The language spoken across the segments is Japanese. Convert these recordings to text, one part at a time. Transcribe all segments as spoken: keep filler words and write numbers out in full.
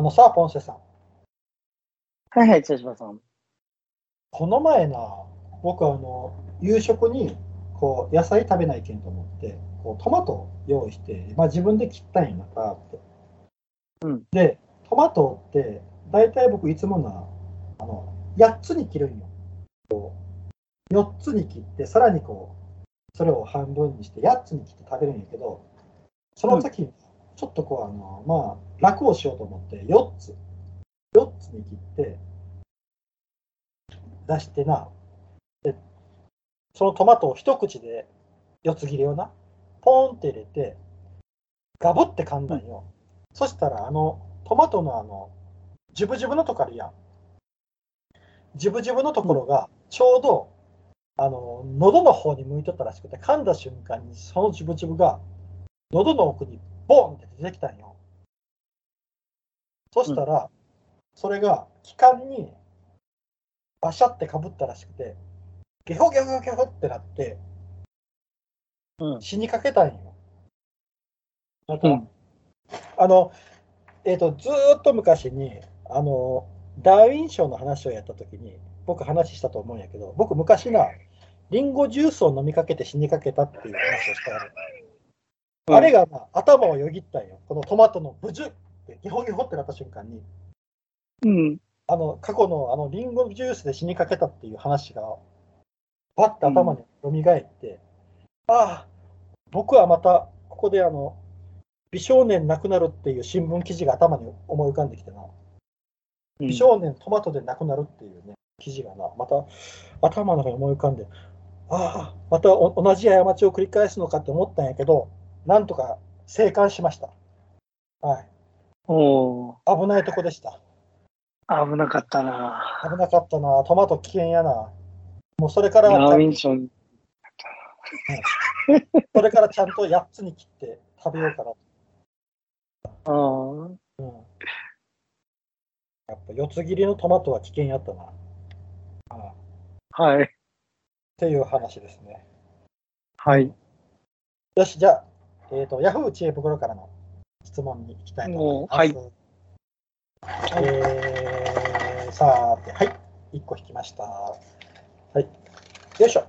あのさ、ポンセさん。はいはい、千島さん。この前な、僕はあの夕食にこう野菜食べないけんと思って、こうトマトを用意して、まあ、自分で切ったんやなかって。うん、で、トマトって大体僕いつもな、あのやっつに切るんよ。こうよっつに切って、さらにこうそれを半分にしてやっつに切って食べるんやけど、その時、うん、ちょっとこうあの、まあ、楽をしようと思ってよっつよっつに切って出してな、でそのトマトを一口でよっつ切れをなポーンって入れてガブって噛んだんよ、うん、そしたらあのトマトのあのジュブジュブのとこあるやん、ジュブジュブのところがちょうどあの喉の方に向いとったらしくて、噛んだ瞬間にそのジュブジュブが喉の奥にボーンって出てきたんよ。そしたら、うん、それが気管にバシャってかぶったらしくて、ゲホゲホゲホってなって、うん、死にかけたんよ。また、うん、あの、えっと、ずーっと昔に、あの、ダーウィン賞の話をやったときに、僕話したと思うんやけど、僕昔がリンゴジュースを飲みかけて死にかけたっていう話をしたら、あれがな頭をよぎったんよ。このトマトのブジュってギホギホってなった瞬間に、うん、あの過去のあのリンゴジュースで死にかけたっていう話がバッと頭によみがえって、うん、ああ僕はまたここであの美少年亡くなるっていう新聞記事が頭に思い浮かんできてな、うん、美少年トマトで亡くなるっていうね記事がなまた頭の中に思い浮かんで、ああまたお同じ過ちを繰り返すのかって思ったんやけど。なんとか生還しました。はい。おお。危ないとこでした。危なかったな。危なかったな。トマト危険やな。もうそれからはちゃんと、うん、それからちゃんとやっつに切って食べようかな。ああ。うん。やっぱ四つ切りのトマトは危険やったな。ああ、はい。っていう話ですね。はい。よし、じゃあ。えーと、ヤフー知恵袋からの質問に行きたいと思います。はい。えー、さーて、はい、いっこ引きました。はい。よいしょ。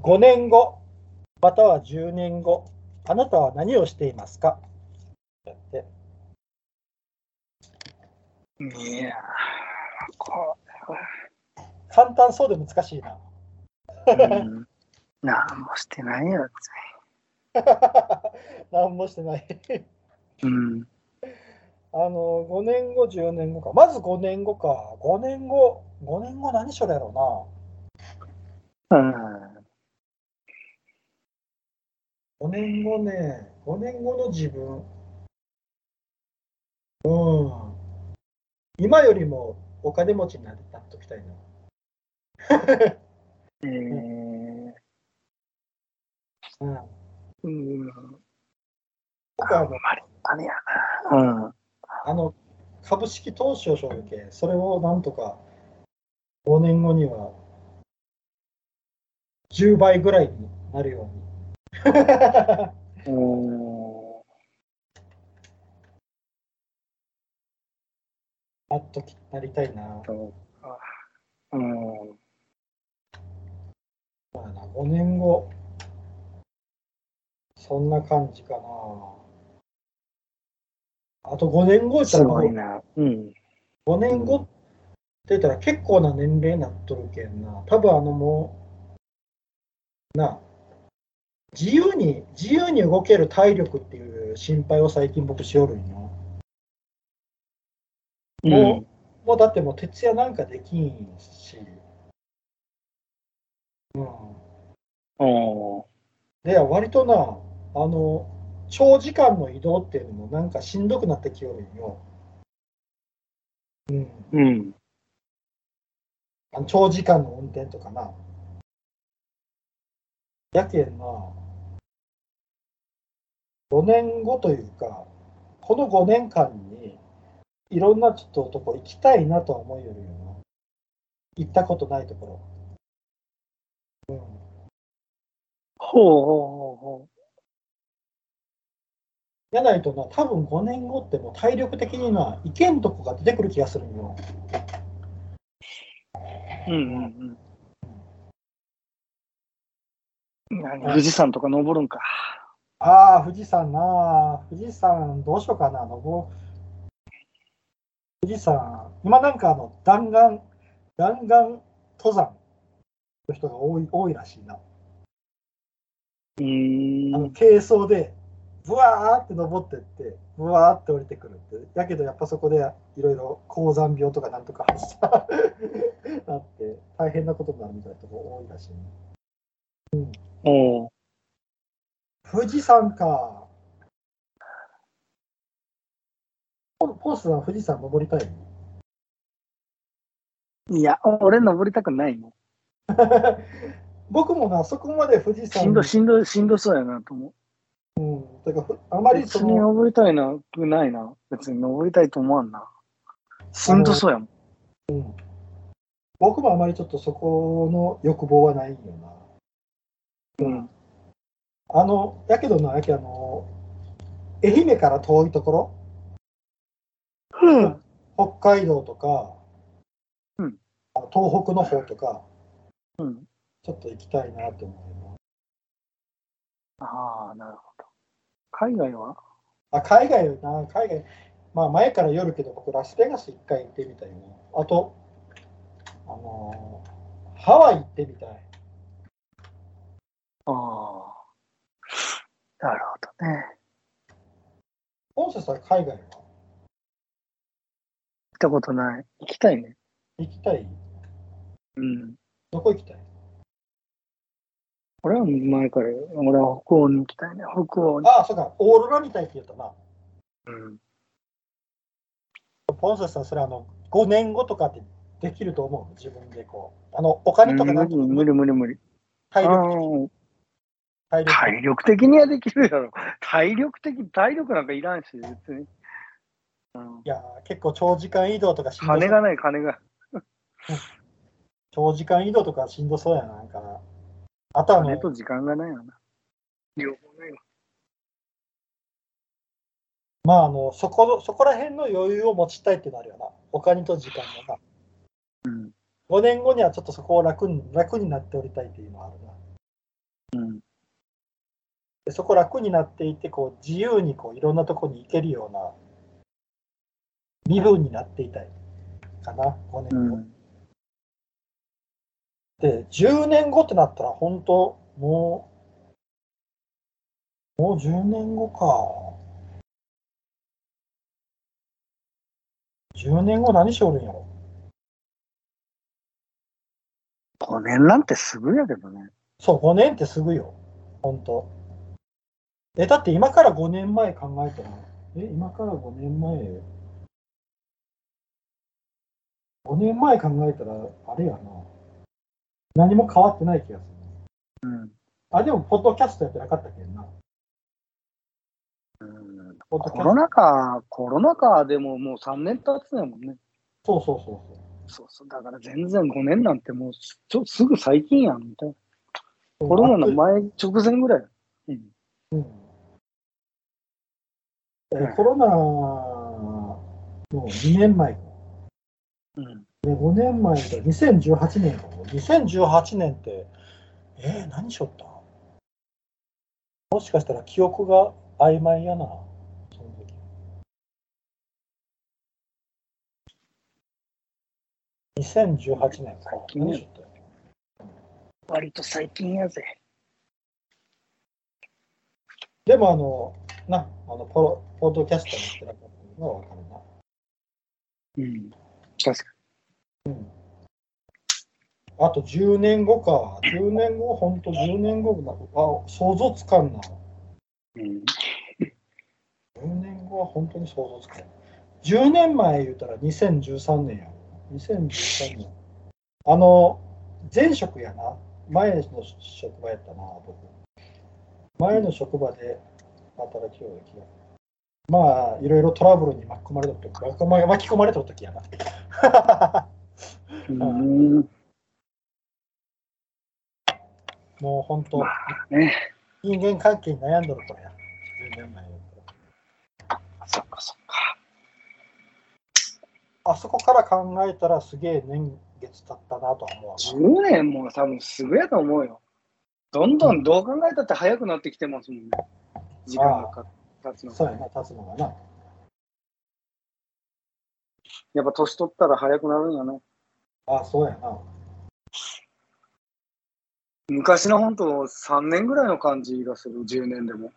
ごねんご、またはじゅうねんご、あなたは何をしていますか？やって。いやー、これは。簡単そうで難しいな。うん、何もしてないよ、何もしてない、うん、あのごねんごじゅうねんごか、まずごねんごか、ごねんごごねんご何しようやろうな、うん、ごねんごね、ごねんごの自分、うん、今よりもお金持ちになってなっときたいなえー、うん、うん、僕はあんまりあれやな、うん、あの株式投資をしょるけ、それをなんとかごねんごにはじゅうばいぐらいになるようにおあっときなりたいな、うん、まあな、ごねんごそんな感じかな。あとごねんごってすごいな、うん、ごねんごって言ったら結構な年齢になっとるけんな、多分あのもうな自由に自由に動ける体力っていう心配を最近僕しよるんよ、うん、もうもうだってもう徹夜なんかできんし、うん、おー、で割となあの長時間の移動っていうのもなんかしんどくなってきよるんよ、うん、うん、あの長時間の運転とかな、やけんなごねんごというかこのごねんかんにいろんなちょっととこ行きたいなとは思いよるよな、行ったことないところ、うん、ほうほうほうほう、やないとな、多分ごねんごってもう体力的にな、いけんとこが出てくる気がするんよ。うんうんうん。何、富士山とか登るんか。ああ、富士山な、富士山どうしようかな、登る。富士山、今なんかあの弾丸、弾丸登山の人が多い、多いらしいな。うーん、あの軽装で、ぶわーって登ってって、ぶわーって降りてくるって。だけどやっぱそこでいろいろ高山病とかなんとかあって、大変なことになるみたいなとこ多いらしい、ね。うん。おー。富士山か。ポースは富士山登りたい？いや、俺登りたくないもん。僕もな、そこまで富士山しんどしんどしんどそうやなと思う。うん。だからあまりその別に登りたいなくないな。別に登りたいと思わんな。しんどそうやもん。うん。僕もあまりちょっとそこの欲望はないんよな。うん。あのやけどな、やけあの愛媛から遠いところ。うん、北海道とか、うん、東北の方とか、うん、ちょっと行きたいなと思います。ああ、なるほど。海外は？あ、海外な、海外。まあ前から寄るけど、僕ラスベガス一回行ってみたいな。あと、あのー、ハワイ行ってみたい。ああ、なるほどね。本社さん海外は？行ったことない。行きたいね。行きたい？うん。どこ行きたい？俺は前から、俺は北欧に行きたいね。北欧に。ああ、そうか。オーロラみたいって言ったな。うん。ポンセさん、それあの、ごねんごとかってできると思う？自分でこう。あの、お金とか何？無理無理無理。体力的。体力的にはできるだろう。体力的、体力なんかいらんし、別に。うん、いや結構長時間移動とかしんどそう。金がない金が長時間移動とかしんどそうやな。なんかあとは金と時間がないよな。両方ないわ。まああのそこそこら辺の余裕を持ちたいってなるよな。お金と時間がな、うん、ごねんごにはちょっとそこを楽に楽になっておりたいっていうのはあるな。うん。でそこ楽になっていてこう自由にこういろんなとこに行けるような。身分になっていたいかな、ごねんご、うん、でじゅうねんごってなったら本当もうもうじゅうねんごか。じゅうねんご何しおるんやろ。ごねんなんてすぐやけどね。そう、ごねんってすぐよ本当。えだって今からごねんまえ考えてもえ今からごねんまえごねんまえ考えたら、あれやな。何も変わってない気がする。うん。あ、でも、ポッドキャストやってなかったっけな。うん。コロナ禍、コロナ禍でももうさんねん経つやもんね。そうそうそうそう。そうそう。だから全然ごねんなんてもうちょ、すぐ最近やん、みたいな。コロナの前直前ぐらい。うん。うん。え、コロナのにねんまえ。うん、ごねんまえでにせんじゅうはちねんかも。にせんじゅうはちねんってえー、何しよった？もしかしたら記憶が曖昧やなその時。にせんじゅうはちねんか。最近やった。割と最近やぜ。でもあのなあのポッドキャストにしてなかったのが分かるな。うん確かに、うん、あとじゅうねんごか。じゅうねんごほんとじゅうねんごあ想像つかんな、うん、じゅうねんごは本当に想像つかん。じゅうねんまえ言うたらにせんじゅうさんねんや。にせんじゅうさんねんあの前職やな。前の職場やったな僕。前の職場で働きよう気がまあいろいろトラブルに巻き込まれたとき、巻き込まれたときやな。うんもう本当、まあね、人間関係に悩んどるこれや。じゅうねんまえあそこから考えたらすげえ年月経ったなとは思う。じゅうねんも多分すぐやと思うよ。どんどんどう考えたって早くなってきてますもんね。時間が経つのが。そうやな、経つのがな。やっぱ年取ったら早くなるんやな。ああ、そうやな。昔の本当さんねんぐらいの感じがする、じゅうねんでも。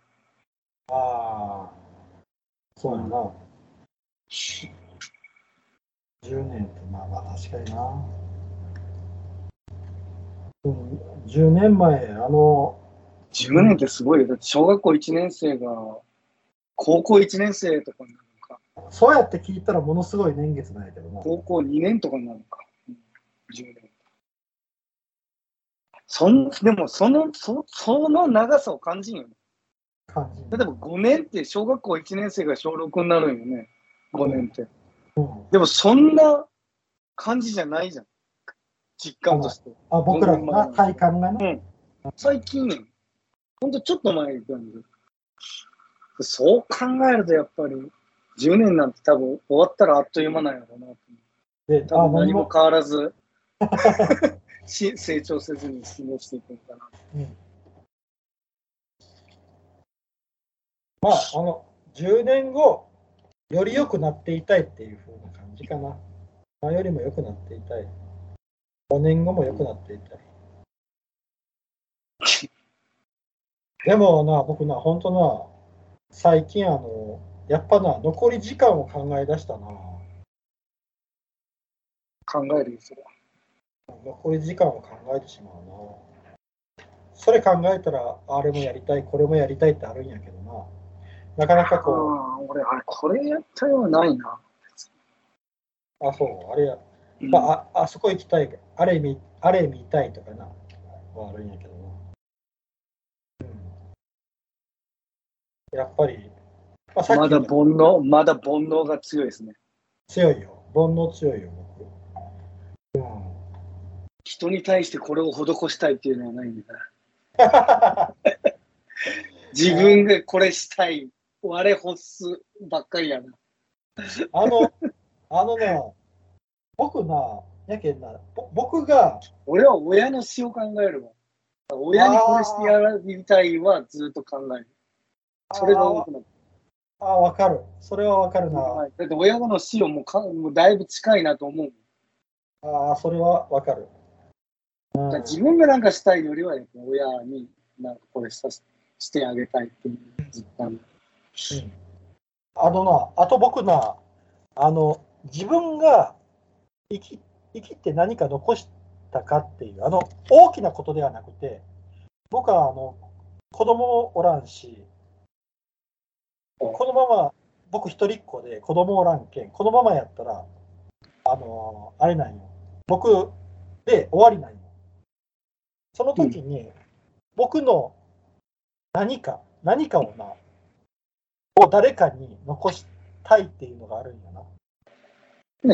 ああ、そうやな。じゅうねんってまあまあ確かにな。うん、じゅうねんまえ、あの。じゅうねんってすごいよ。だって小学校いちねん生が高校いちねん生とかになるのか。そうやって聞いたらものすごい年月なんやけどな。高校にねんとかになるのか。じゅうねん。そんでもそのそ、その長さを感じんよね。感じる。例えばごねんって小学校いちねん生が小ろくになるんよね。ごねんって。うんうん、でもそんな感じじゃないじゃん。実感として。あ、僕らの体感がね。うん、最近ね、ほんとちょっと前に感じる。そう考えるとやっぱりじゅうねんなんて多分終わったらあっという間なんやろうな。で、多分何も変わらず。し成長せずに過ごしていくのかな、うん、まああのじゅうねんごより良くなっていたいっていう風な感じかな。前よりも良くなっていたい、ごねんごも良くなっていたい。でもな、僕な、本当な、最近あのやっぱな、残り時間を考え出したな。考えるよ、それは。残り時間を考えてしまうな。それ考えたらあれもやりたいこれもやりたいってあるんやけどな、なかなかこう。ああ、俺あれこれやったようないな。あ、そうあれや、うん、まあ、あ、あそこ行きたい、あれ見あれ見たいとかなはあるんやけどな、うん、やっぱり、まあ、さっきまだ煩悩まだ煩悩が強いですね。強いよ、煩悩強いよ僕、うん。人に対してこれを施したいっていうのはないんだ。自分でこれしたい、我欲すばっかりやな。あの、あのね、僕な、やけんな、僕が。俺は親の死を考えるわ。親にこれしてやりたいはずっと考える。それが多くなる。ああ、わかる。それはわかるな。だって親の死をもうか、もうだいぶ近いなと思う。ああ、それはわかる。自分が何かしたいよりは、ね、親になんかこれさしてあげたいっていう実感。あのな、あと僕な、あの自分が生き、生きて何か残したかっていう、あの大きなことではなくて、僕はあの子供もおらんし、このまま僕一人っ子で子供おらんけん、このままやったら、あのあれなんよ、僕で終わりなんよ。その時に僕の何か、うん、何かをなを誰かに残したいっていうのがあるんやな。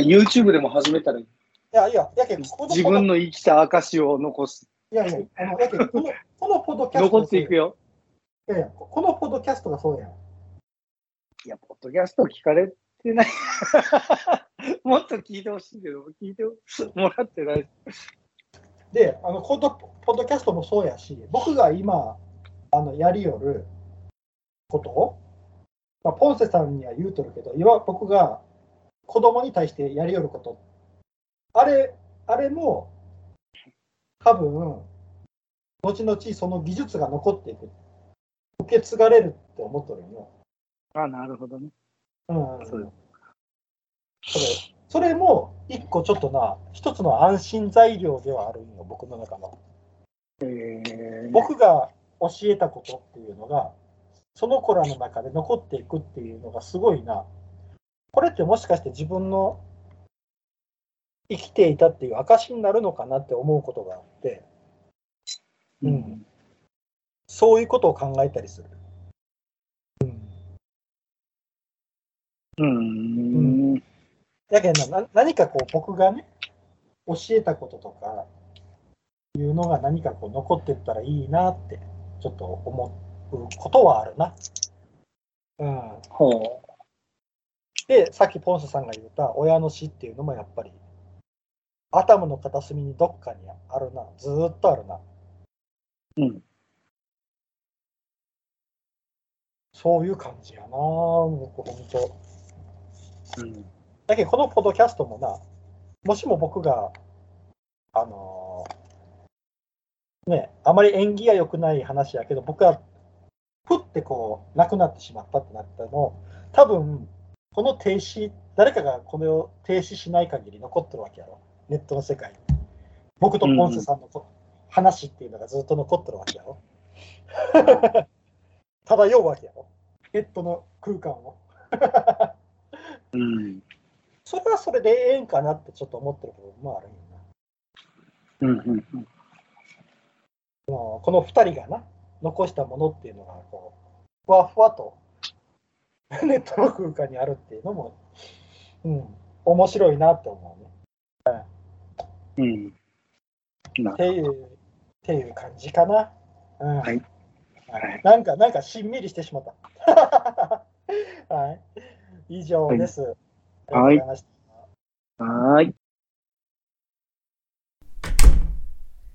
YouTube でも始めたらいい。いやいや、やけ自分の生きた証を残す。いやいや、あのやけこのこのポドキャスト残っていくよ。いやいや、このポドキャストがそうやん。いや、ポドキャスト聞かれてない。もっと聞いてほしいけど、聞いてもらってない。で、あのポッド、ポッドキャストもそうやし、僕が今、あのやりよることを、まあ、ポンセさんには言うとるけど、今僕が子供に対してやりよること、あれ、あれも、多分、後々その技術が残っていく、受け継がれるって思っとるよ。あ、なるほどね。うん、うん、そうそれ、それも一個ちょっとな、一つの安心材料ではあるんよ、僕の中の。えー、僕が教えたことっていうのが、その子らの中で残っていくっていうのがすごいな。これってもしかして自分の生きていたっていう証になるのかなって思うことがあって、うん、うん、そういうことを考えたりする。うん。うんうんだけどな、何かこう僕がね教えたこととかいうのが何かこう残っていったらいいなってちょっと思うことはあるな。うん。ほう。で、さっきポンセさんが言った親の死っていうのもやっぱりアタムの片隅にどっかにあるな、ずーっとあるな。うん。そういう感じやな、僕ほんと。うん。だけどこのポッドキャストもな、もしも僕があのー、ね、あまり縁起が良くない話やけど、僕はふってこう亡くなってしまったってなったのを、多分この停止、誰かがこれを停止しない限り残ってるわけやろ、ネットの世界に。僕とポンセさんのこ、うん、話っていうのがずっと残ってるわけやろ。漂うわけやろ、ネットの空間を。、うん、それはそれでええんかなってちょっと思ってる部分もあるよな。うんうんうん、このふたりがな、残したものっていうのがこうふわふわとネットの空間にあるっていうのも、うん、面白いなって思うね。うん。うん、っていうっていう感じかな。うん、はい。はい、なんかなんかしんみりしてしまった。はい。以上です。はい。ありがとうございました。はい。